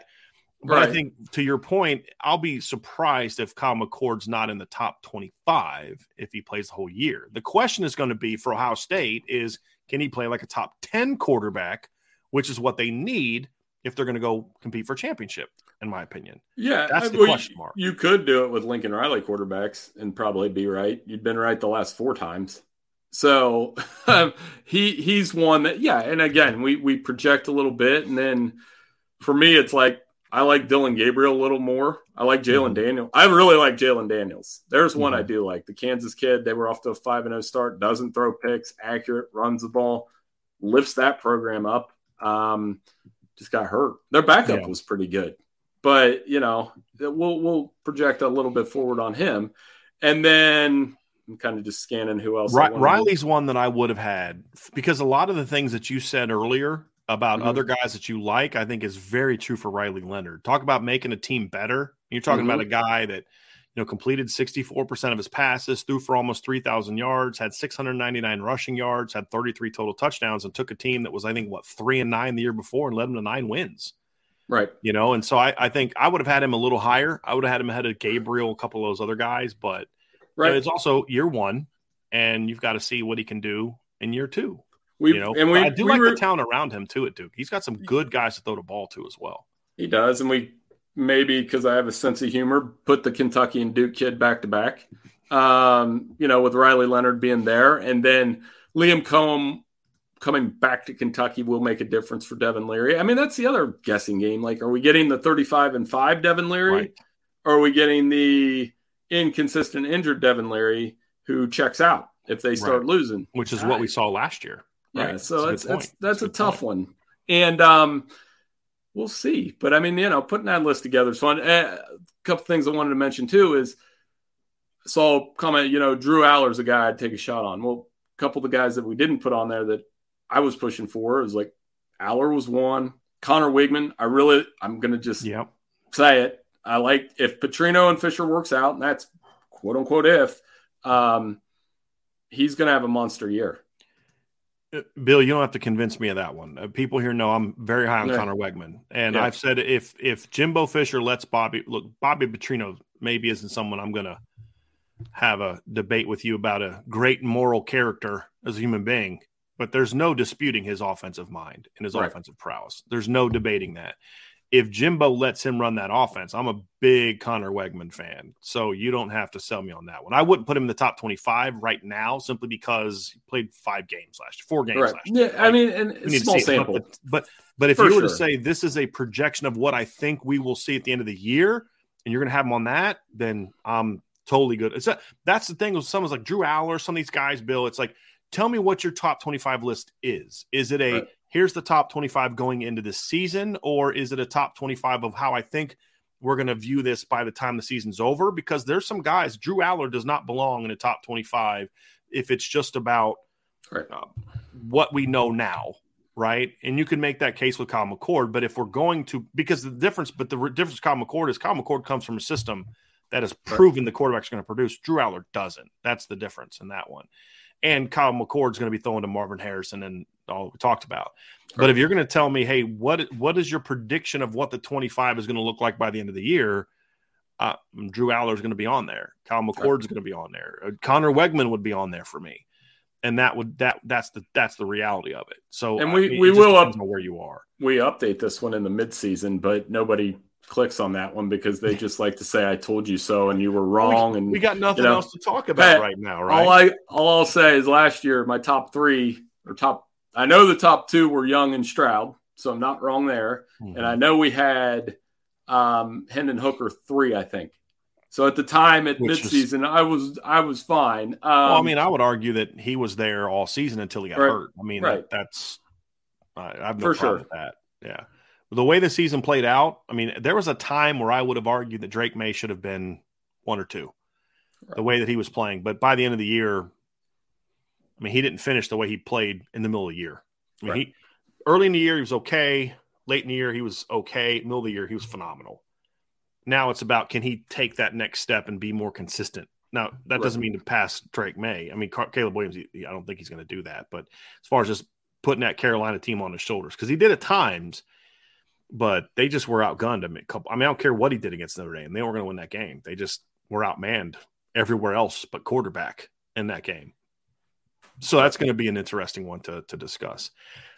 But right. I think, to your point, I'll be surprised if Kyle McCord's not in the top twenty-five if he plays the whole year. The question is going to be for Ohio State is, can he play like a top ten quarterback, which is what they need if they're going to go compete for a championship, in my opinion. Yeah. That's the well, question mark. You could do it with Lincoln Riley quarterbacks and probably be right. You've been right the last four times. So um, he he's one that, yeah, and again, we we project a little bit. And then for me, it's like I like Dylan Gabriel a little more. I like Jaylen mm-hmm. Daniels. I really like Jaylen Daniels. There's one mm-hmm. I do like. The Kansas kid, they were off to a five and oh start, doesn't throw picks, accurate, runs the ball, lifts that program up. Um Just got hurt. Their backup yeah. was pretty good, but you know we'll we'll project a little bit forward on him, and then I'm kind of just scanning who else. Right, Riley's one that I would have had because a lot of the things that you said earlier about mm-hmm. other guys that you like, I think is very true for Riley Leonard. Talk about making a team better. You're talking mm-hmm. about a guy that, you know, completed sixty-four percent of his passes, threw for almost three thousand yards, had six hundred ninety-nine rushing yards, had thirty-three total touchdowns, and took a team that was, I think, what, three and nine the year before and led them to nine wins. Right. You know, and so I, I think I would have had him a little higher. I would have had him ahead of Gabriel, a couple of those other guys, but right. you know, it's also year one, and you've got to see what he can do in year two. We, you know, and we, I do we like were, the town around him too at Duke. He's got some good guys to throw the ball to as well. He does, and we maybe, because I have a sense of humor, put the Kentucky and Duke kid back to back. Um, you know, with Riley Leonard being there, and then Liam Cohen coming back to Kentucky will make a difference for Devin Leary. I mean, that's the other guessing game. Like, are we getting the thirty-five and five Devin Leary, right. or are we getting the inconsistent injured Devin Leary who checks out if they start right. losing, which is what we saw last year. Right. Yeah, so that's that's, that's, that's a, a tough point. one, and um, we'll see. But I mean, you know, putting that list together. So, on, uh, a couple things I wanted to mention too is saw comment. You know, Drew Aller's a guy I'd take a shot on. Well, a couple of the guys that we didn't put on there that I was pushing for is like Aller was one. Conner Weigman. I really, I'm gonna just yep. say it. I like if Petrino and Fisher works out, and that's quote unquote if um, he's gonna have a monster year. Bill, you don't have to convince me of that one. People here know I'm very high on yeah. Conner Weigman. And yeah. I've said if if Jimbo Fisher lets Bobby – look, Bobby Petrino maybe isn't someone I'm going to have a debate with you about a great moral character as a human being, but there's no disputing his offensive mind and his right. offensive prowess. There's no debating that. If Jimbo lets him run that offense, I'm a big Conner Weigman fan, so you don't have to sell me on that one. I wouldn't put him in the top twenty-five right now simply because he played five games last year, four games right. last year. Yeah, like, I mean, and it's a small sample. It. But, but if For you were sure. to say this is a projection of what I think we will see at the end of the year, and you're going to have him on that, then I'm totally good. It's a, that's the thing with someone's like Drew Allar, some of these guys, Bill, it's like, tell me what your top twenty-five list is. Is it a right. – here's the top twenty-five going into this season, or is it a top twenty-five of how I think we're going to view this by the time the season's over? Because there's some guys, Drew Allar does not belong in a top twenty-five if it's just about right. uh, what we know now, right? And you can make that case with Kyle McCord, but if we're going to – because the difference – but the difference with Kyle McCord is Kyle McCord comes from a system that has proven right. the quarterback's going to produce. Drew Allar doesn't. That's the difference in that one. And Kyle McCord's going to be throwing to Marvin Harrison and all we talked about. Right. But if you're going to tell me, hey, what what is your prediction of what the twenty-five is going to look like by the end of the year? Uh, Drew Allar's going to be on there. Kyle McCord's right. going to be on there. Conner Weigman would be on there for me, and that would that that's the that's the reality of it. So and we I mean, we will up where you are. We update this one in the midseason, but nobody clicks on that one because they just like to say I told you so and you were wrong, we, and we got nothing you know, else to talk about right now, right? All I all I'll say is last year my top three or top I know the top two were Young and Stroud, so I'm not wrong there. Mm-hmm. And I know we had um Hendon Hooker three, I think. So at the time at Which midseason, is, I was I was fine. Um, well, I mean, I would argue that he was there all season until he got right, hurt. I mean, right. that, that's I, I have no For problem sure. with that. Yeah. The way the season played out, I mean, there was a time where I would have argued that Drake May should have been one or two, right. the way that he was playing. But by the end of the year, I mean, he didn't finish the way he played in the middle of the year. I mean, right. he early in the year, he was okay. Late in the year, he was okay. Middle of the year, he was phenomenal. Now it's about, can he take that next step and be more consistent? Now, that right. doesn't mean to pass Drake May. I mean, Caleb Williams, he, I don't think he's going to do that. But as far as just putting that Carolina team on his shoulders, because he did at times, but they just were outgunned. I mean, I mean, I don't care what he did against Notre Dame. They weren't going to win that game. They just were outmanned everywhere else but quarterback in that game. So that's going to be an interesting one to, to discuss.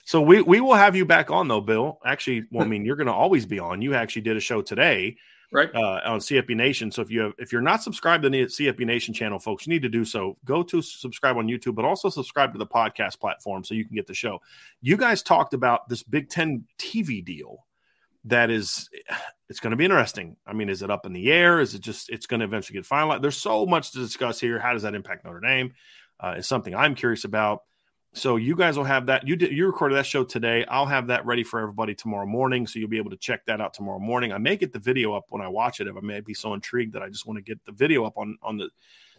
So we, we will have you back on, though, Bill. Actually, well, I mean, you're going to always be on. You actually did a show today right? uh, on C F B Nation. So if, you have, if you're not subscribed to the C F B Nation channel, folks, you need to do so. Go to subscribe on YouTube, but also subscribe to the podcast platform so you can get the show. You guys talked about this Big Ten T V deal. That is, it's going to be interesting. I mean, is it up in the air? Is it just, it's going to eventually get finalized? There's so much to discuss here. How does that impact Notre Dame? Uh, it's something I'm curious about. So you guys will have that. You did, you recorded that show today. I'll have that ready for everybody tomorrow morning. So you'll be able to check that out tomorrow morning. I may get the video up when I watch it. If I may be so intrigued that I just want to get the video up on, on the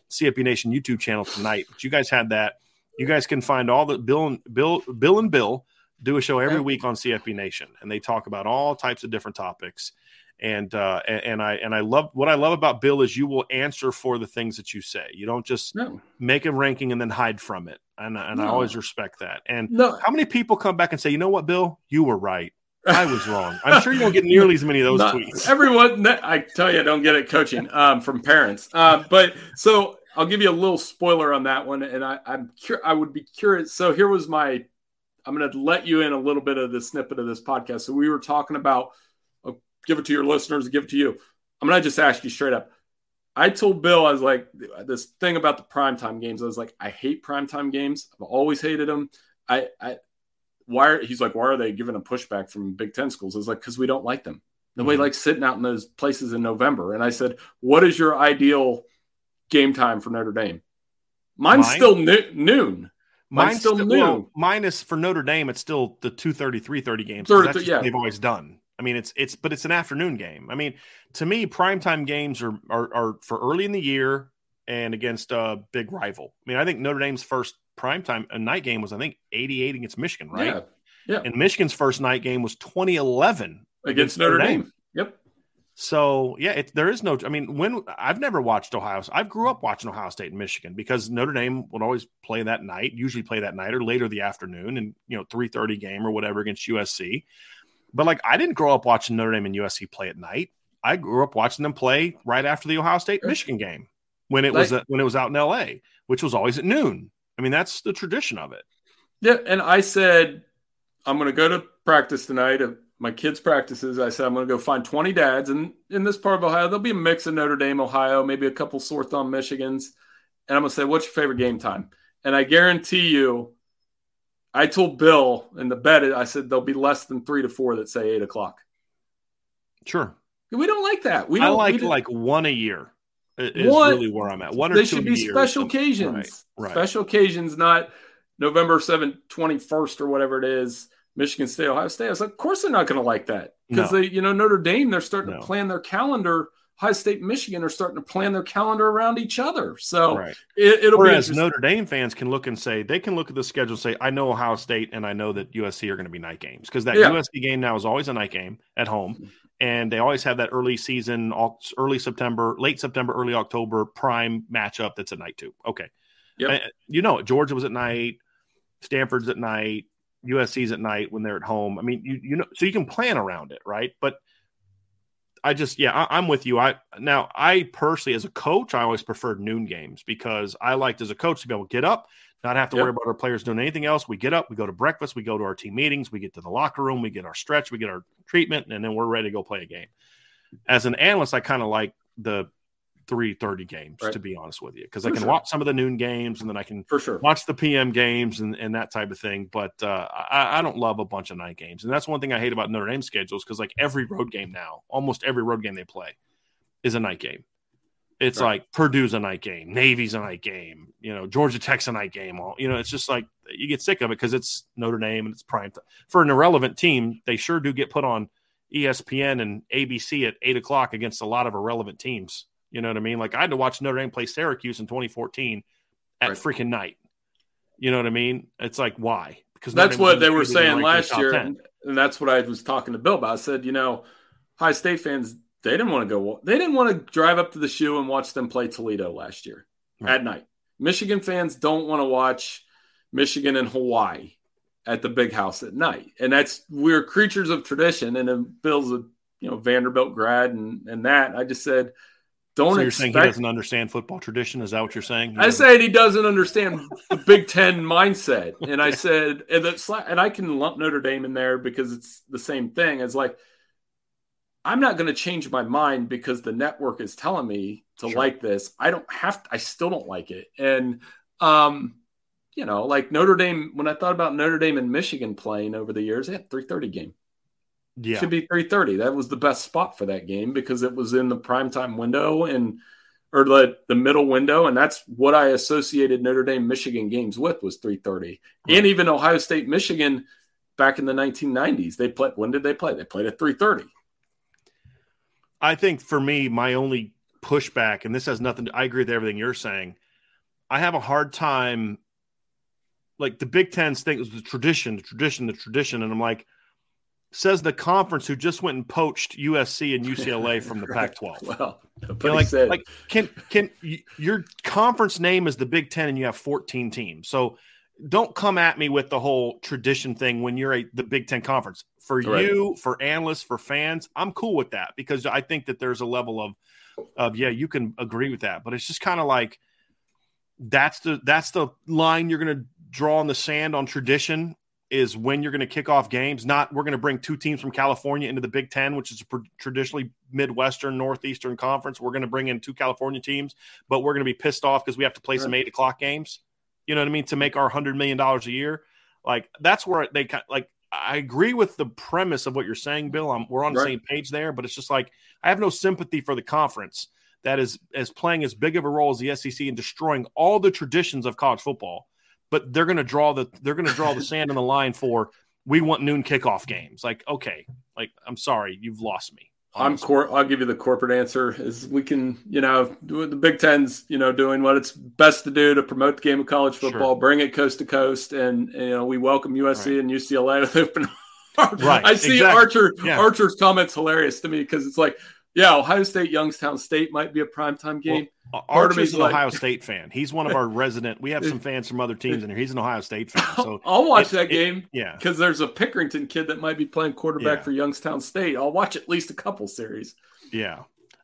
C F B Nation YouTube channel tonight. But you guys had that. You guys can find all the Bill and Bill, Bill and Bill do a show every week on C F B Nation, and they talk about all types of different topics. And uh, and, and I and I love what I love about Bill is you will answer for the things that you say. You don't just no. make a ranking and then hide from it. And and no. I always respect that. And no. how many people come back and say, you know what, Bill, you were right. I was wrong. I'm sure you don't get nearly as many of those Not, tweets. Everyone, I tell you, I don't get it coaching um, from parents. Uh, but so I'll give you a little spoiler on that one. And I, I'm cur- I would be curious. So here was my, I'm going to let you in a little bit of the snippet of this podcast. So we were talking about, I'll give it to your listeners, give it to you. I'm going to just ask you straight up. I told Bill, I was like, this thing about the primetime games. I was like, I hate primetime games. I've always hated them. I, I, Why are, he's like, why are they giving a pushback from Big Ten schools? I was like, because we don't like them. Nobody mm-hmm. likes sitting out in those places in November. And I said, what is your ideal game time for Notre Dame? Mine's mine? still no- noon. Mine's, mine's still st- noon. Well, mine is for Notre Dame. It's still the two thirty, three thirty games. thirty, that's just yeah. what they've always done. I mean, it's it's, but it's an afternoon game. I mean, to me, primetime games are are, are for early in the year and against a big rival. I mean, I think Notre Dame's first primetime a night game was I think eighty-eight against Michigan, right? Yeah, yeah. And Michigan's first night game was twenty eleven against, against Notre Dame. Dame. Yep. So yeah, it, there is no. I mean, when I've never watched Ohio, I grew up watching Ohio State and Michigan because Notre Dame would always play that night, usually play that night or later the afternoon, and you know three thirty game or whatever against U S C. But like I didn't grow up watching Notre Dame and U S C play at night. I grew up watching them play right after the Ohio State Michigan game when it like, was uh, when it was out in L A, which was always at noon. I mean, that's the tradition of it. Yeah, and I said, I'm going to go to practice tonight. My kids' practices, I said, I'm going to go find twenty dads. And in this part of Ohio, there'll be a mix of Notre Dame, Ohio, maybe a couple sore thumb Michigans. And I'm going to say, what's your favorite game time? And I guarantee you, I told Bill in the bet, I said, there'll be less than three to four that say eight o'clock. Sure. We don't like that. We don't, I like we like one a year. Is one, really where I'm at. One or they two should be special occasions. Right, right. Special occasions, not November seventh, twenty-first or whatever it is. Michigan State, Ohio State. I was like, of course they're not going to like that because no. they, you know, Notre Dame, they're starting no. to plan their calendar. Ohio State, Michigan are starting to plan their calendar around each other. So right. it, it'll Whereas be. Whereas Notre Dame fans can look and say they can look at the schedule and say, I know Ohio State and I know that U S C are going to be night games because that yeah. U S C game now is always a night game at home. And they always have that early season, early September, late September, early October prime matchup that's at night, too. Okay. Yep. I, you know, Georgia was at night, Stanford's at night, U S C's at night when they're at home. I mean, you you know, so you can plan around it, right? But I just, yeah, I, I'm with you. I Now, I personally, as a coach, I always preferred noon games because I liked as a coach to be able to get up, not have to yep. worry about our players doing anything else. We get up, we go to breakfast, we go to our team meetings, we get to the locker room, we get our stretch, we get our treatment, and then we're ready to go play a game. As an analyst, I kind of like the three thirty games, right. to be honest with you, because I can sure. watch some of the noon games, and then I can For sure. watch the P M games and, and that type of thing. But uh, I, I don't love a bunch of night games. And that's one thing I hate about Notre Dame schedules, because like every road game now, almost every road game they play is a night game. It's right. like Purdue's a night game, Navy's a night game, you know, Georgia Tech's a night game. All you know, it's just like you get sick of it because it's Notre Dame and it's prime time for an irrelevant team. They sure do get put on E S P N and A B C at eight o'clock against a lot of irrelevant teams. You know what I mean? Like I had to watch Notre Dame play Syracuse in twenty fourteen at right. freaking night. You know what I mean? It's like why? Because that's what they were saying last year, and, and that's what I was talking to Bill about. I said, you know, Ohio State fans. They didn't want to go. They didn't want to drive up to the shoe and watch them play Toledo last year right. at night. Michigan fans don't want to watch Michigan and Hawaii at the Big House at night. And that's we're creatures of tradition. And then Bill's a you know Vanderbilt grad and and that. I just said, don't. So you're expect- saying he doesn't understand football tradition? Is that what you're saying? You I know? said he doesn't understand the Big Ten mindset. And I said, and, the, and I can lump Notre Dame in there because it's the same thing. It's like. I'm not going to change my mind because the network is telling me to sure. like this. I don't have to, I still don't like it. And, um, you know, like Notre Dame, when I thought about Notre Dame and Michigan playing over the years, they had a three thirty game. Yeah. It should be three thirty. That was the best spot for that game because it was in the primetime window and, or the, the middle window. And that's what I associated Notre Dame, Michigan games with was three thirty. Right. And even Ohio State, Michigan back in the nineteen nineties, they played, when did they play? They played at three thirty. I think for me, my only pushback, and this has nothing to, I agree with everything you're saying. I have a hard time like the Big Ten's thing was the tradition, the tradition, the tradition. And I'm like, says the conference who just went and poached U S C and U C L A from the right. Pac twelve. Well, you know, like, said. like can can y- your conference name is the Big Ten and you have fourteen teams. So don't come at me with the whole tradition thing when you're a the Big Ten conference. For right. you, for analysts, for fans, I'm cool with that because I think that there's a level of of yeah, you can agree with that, but it's just kind of like that's the that's the line you're going to draw in the sand on tradition. Is when you're going to kick off games, not we're going to bring two teams from California into the Big Ten, which is a traditionally Midwestern, Northeastern conference. We're going to bring in two California teams, but we're going to be pissed off because we have to play right. some eight o'clock games. You know what I mean? To make our one hundred million dollars a year. Like, that's where they – like, I agree with the premise of what you're saying, Bill. I'm, we're on right. the same page there, but it's just like I have no sympathy for the conference that is, is playing as big of a role as the S E C and destroying all the traditions of college football. But they're going to draw the they're going to draw the sand in the line for we want noon kickoff games. Like, okay, like I'm sorry, you've lost me. Honestly. I'm cor- I'll give you the corporate answer is we can, you know, do the Big Ten's, you know, doing what it's best to do to promote the game of college football, sure. bring it coast to coast, and you know we welcome U S C right. and U C L A with open arms. Right. I see exactly. Archer yeah. Archer's comments hilarious to me because it's like. Yeah, Ohio State, Youngstown State might be a primetime game. Well, Archer's an like... Ohio State fan. He's one of our resident. We have some fans from other teams in here. He's an Ohio State fan. So I'll watch it, that game it, yeah. because there's a Pickerington kid that might be playing quarterback yeah. for Youngstown State. I'll watch at least a couple series. Yeah.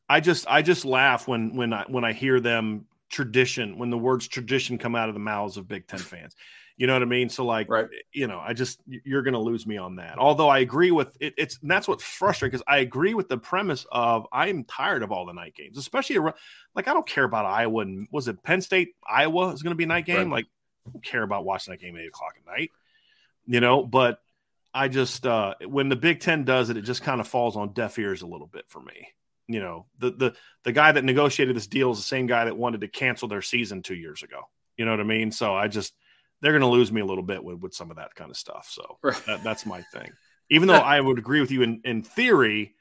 I just I just laugh when when I, when I hear them tradition, when the words tradition come out of the mouths of Big Ten fans. You know what I mean? So, like, right. you know, I just – you're going to lose me on that. Although I agree with it, – it's and that's what's frustrating because I agree with the premise of I'm tired of all the night games, especially – like, I don't care about Iowa. And was it Penn State, Iowa is going to be a night game? Right. Like, I don't care about watching that game at eight o'clock at night, you know. But I just uh, – when the Big Ten does it, it just kind of falls on deaf ears a little bit for me. You know, the the the guy that negotiated this deal is the same guy that wanted to cancel their season two years ago. You know what I mean? So I just – they're going to lose me a little bit with, with some of that kind of stuff. So right. that, that's my thing. Even though I would agree with you in, in theory,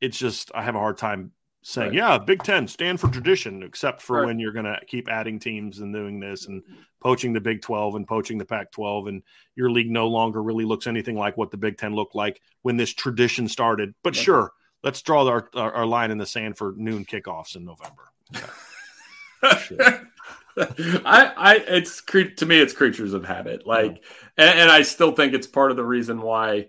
it's just I have a hard time saying, right. yeah, Big Ten, stand for tradition, except for right. when you're going to keep adding teams and doing this and poaching the Big twelve and poaching the Pac twelve. And your league no longer really looks anything like what the Big Ten looked like when this tradition started. But right. sure, let's draw our, our, our line in the sand for noon kickoffs in November. Okay. sure. I, I, it's to me, it's creatures of habit. Like, yeah. and, and I still think it's part of the reason why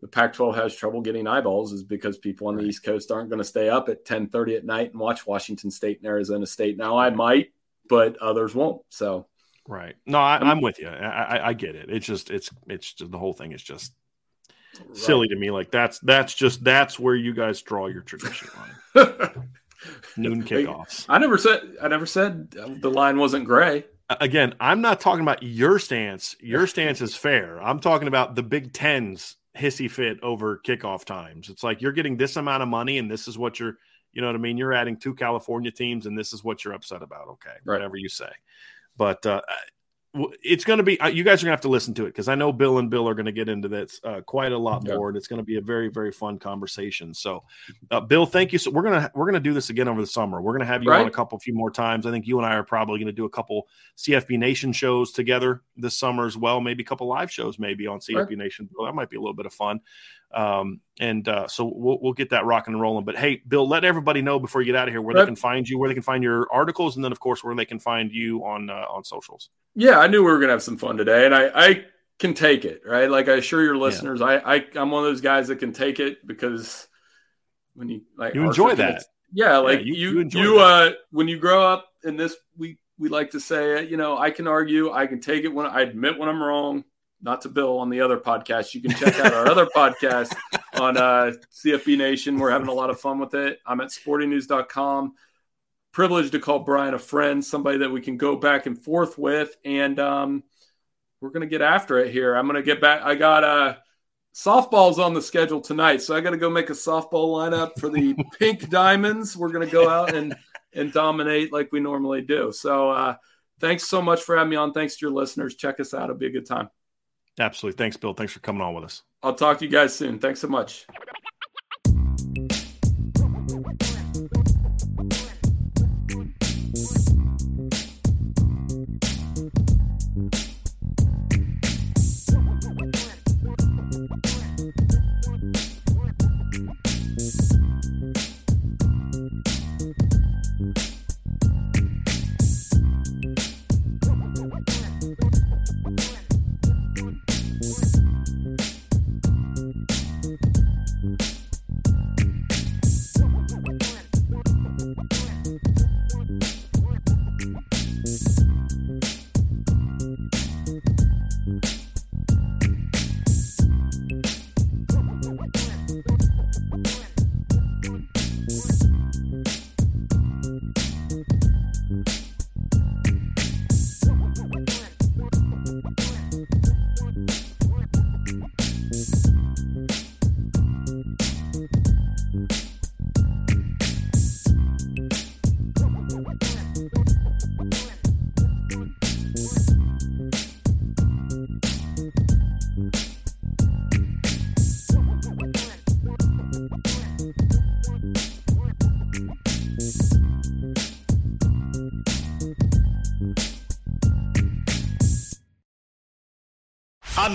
the Pac twelve has trouble getting eyeballs is because people on the East Coast aren't going to stay up at ten thirty at night and watch Washington State and Arizona State. Now I might, but others won't. So, right. No, I, I'm with you. I, I, I get it. It's just, it's, it's just, the whole thing is just right. silly to me. Like that's, that's just, that's where you guys draw your tradition line. Noon kickoffs. I never said. I never said the line wasn't gray. Again, I'm not talking about your stance. Your stance is fair. I'm talking about the Big Ten's hissy fit over kickoff times. It's like you're getting this amount of money, and this is what you're. You know what I mean? You're adding two California teams, and this is what you're upset about. Okay, right. whatever you say. But uh, it's going to be. You guys are going to have to listen to it because I know Bill and Bill are going to get into this uh, quite a lot more, and it's going to be a very, very fun conversation. So, uh, Bill, thank you. So we're gonna we're gonna do this again over the summer. We're gonna have you right. on a couple, few more times. I think you and I are probably going to do a couple C F B Nation shows together this summer as well. Maybe a couple live shows, maybe on C F B right. Nation. That might be a little bit of fun. Um, and uh, so we'll we'll get that rocking and rolling. But hey, Bill, let everybody know before you get out of here where right. they can find you, where they can find your articles, and then of course where they can find you on uh, on socials. Yeah, I knew we were going to have some fun today, and I, I can take it, right? Like I assure your listeners, yeah. I, I, I'm one of those guys that can take it because when you like you enjoy that, yeah, like yeah, you you, you, you uh when you grow up in this, we we like to say, uh, you know, I can argue, I can take it when I admit when I'm wrong. Not to Bill on the other podcast. You can check out our other podcast on uh, C F B Nation. We're having a lot of fun with it. I'm at sporting news dot com. Privileged to call Brian a friend, somebody that we can go back and forth with, and um, we're going to get after it here. I'm going to get back. I got uh, softballs on the schedule tonight, so I got to go make a softball lineup for the Pink Diamonds. We're going to go out and, and dominate like we normally do. So uh, thanks so much for having me on. Thanks to your listeners. Check us out. It'll be a good time. Absolutely. Thanks, Bill. Thanks for coming on with us. I'll talk to you guys soon. Thanks so much. Thank you. I'm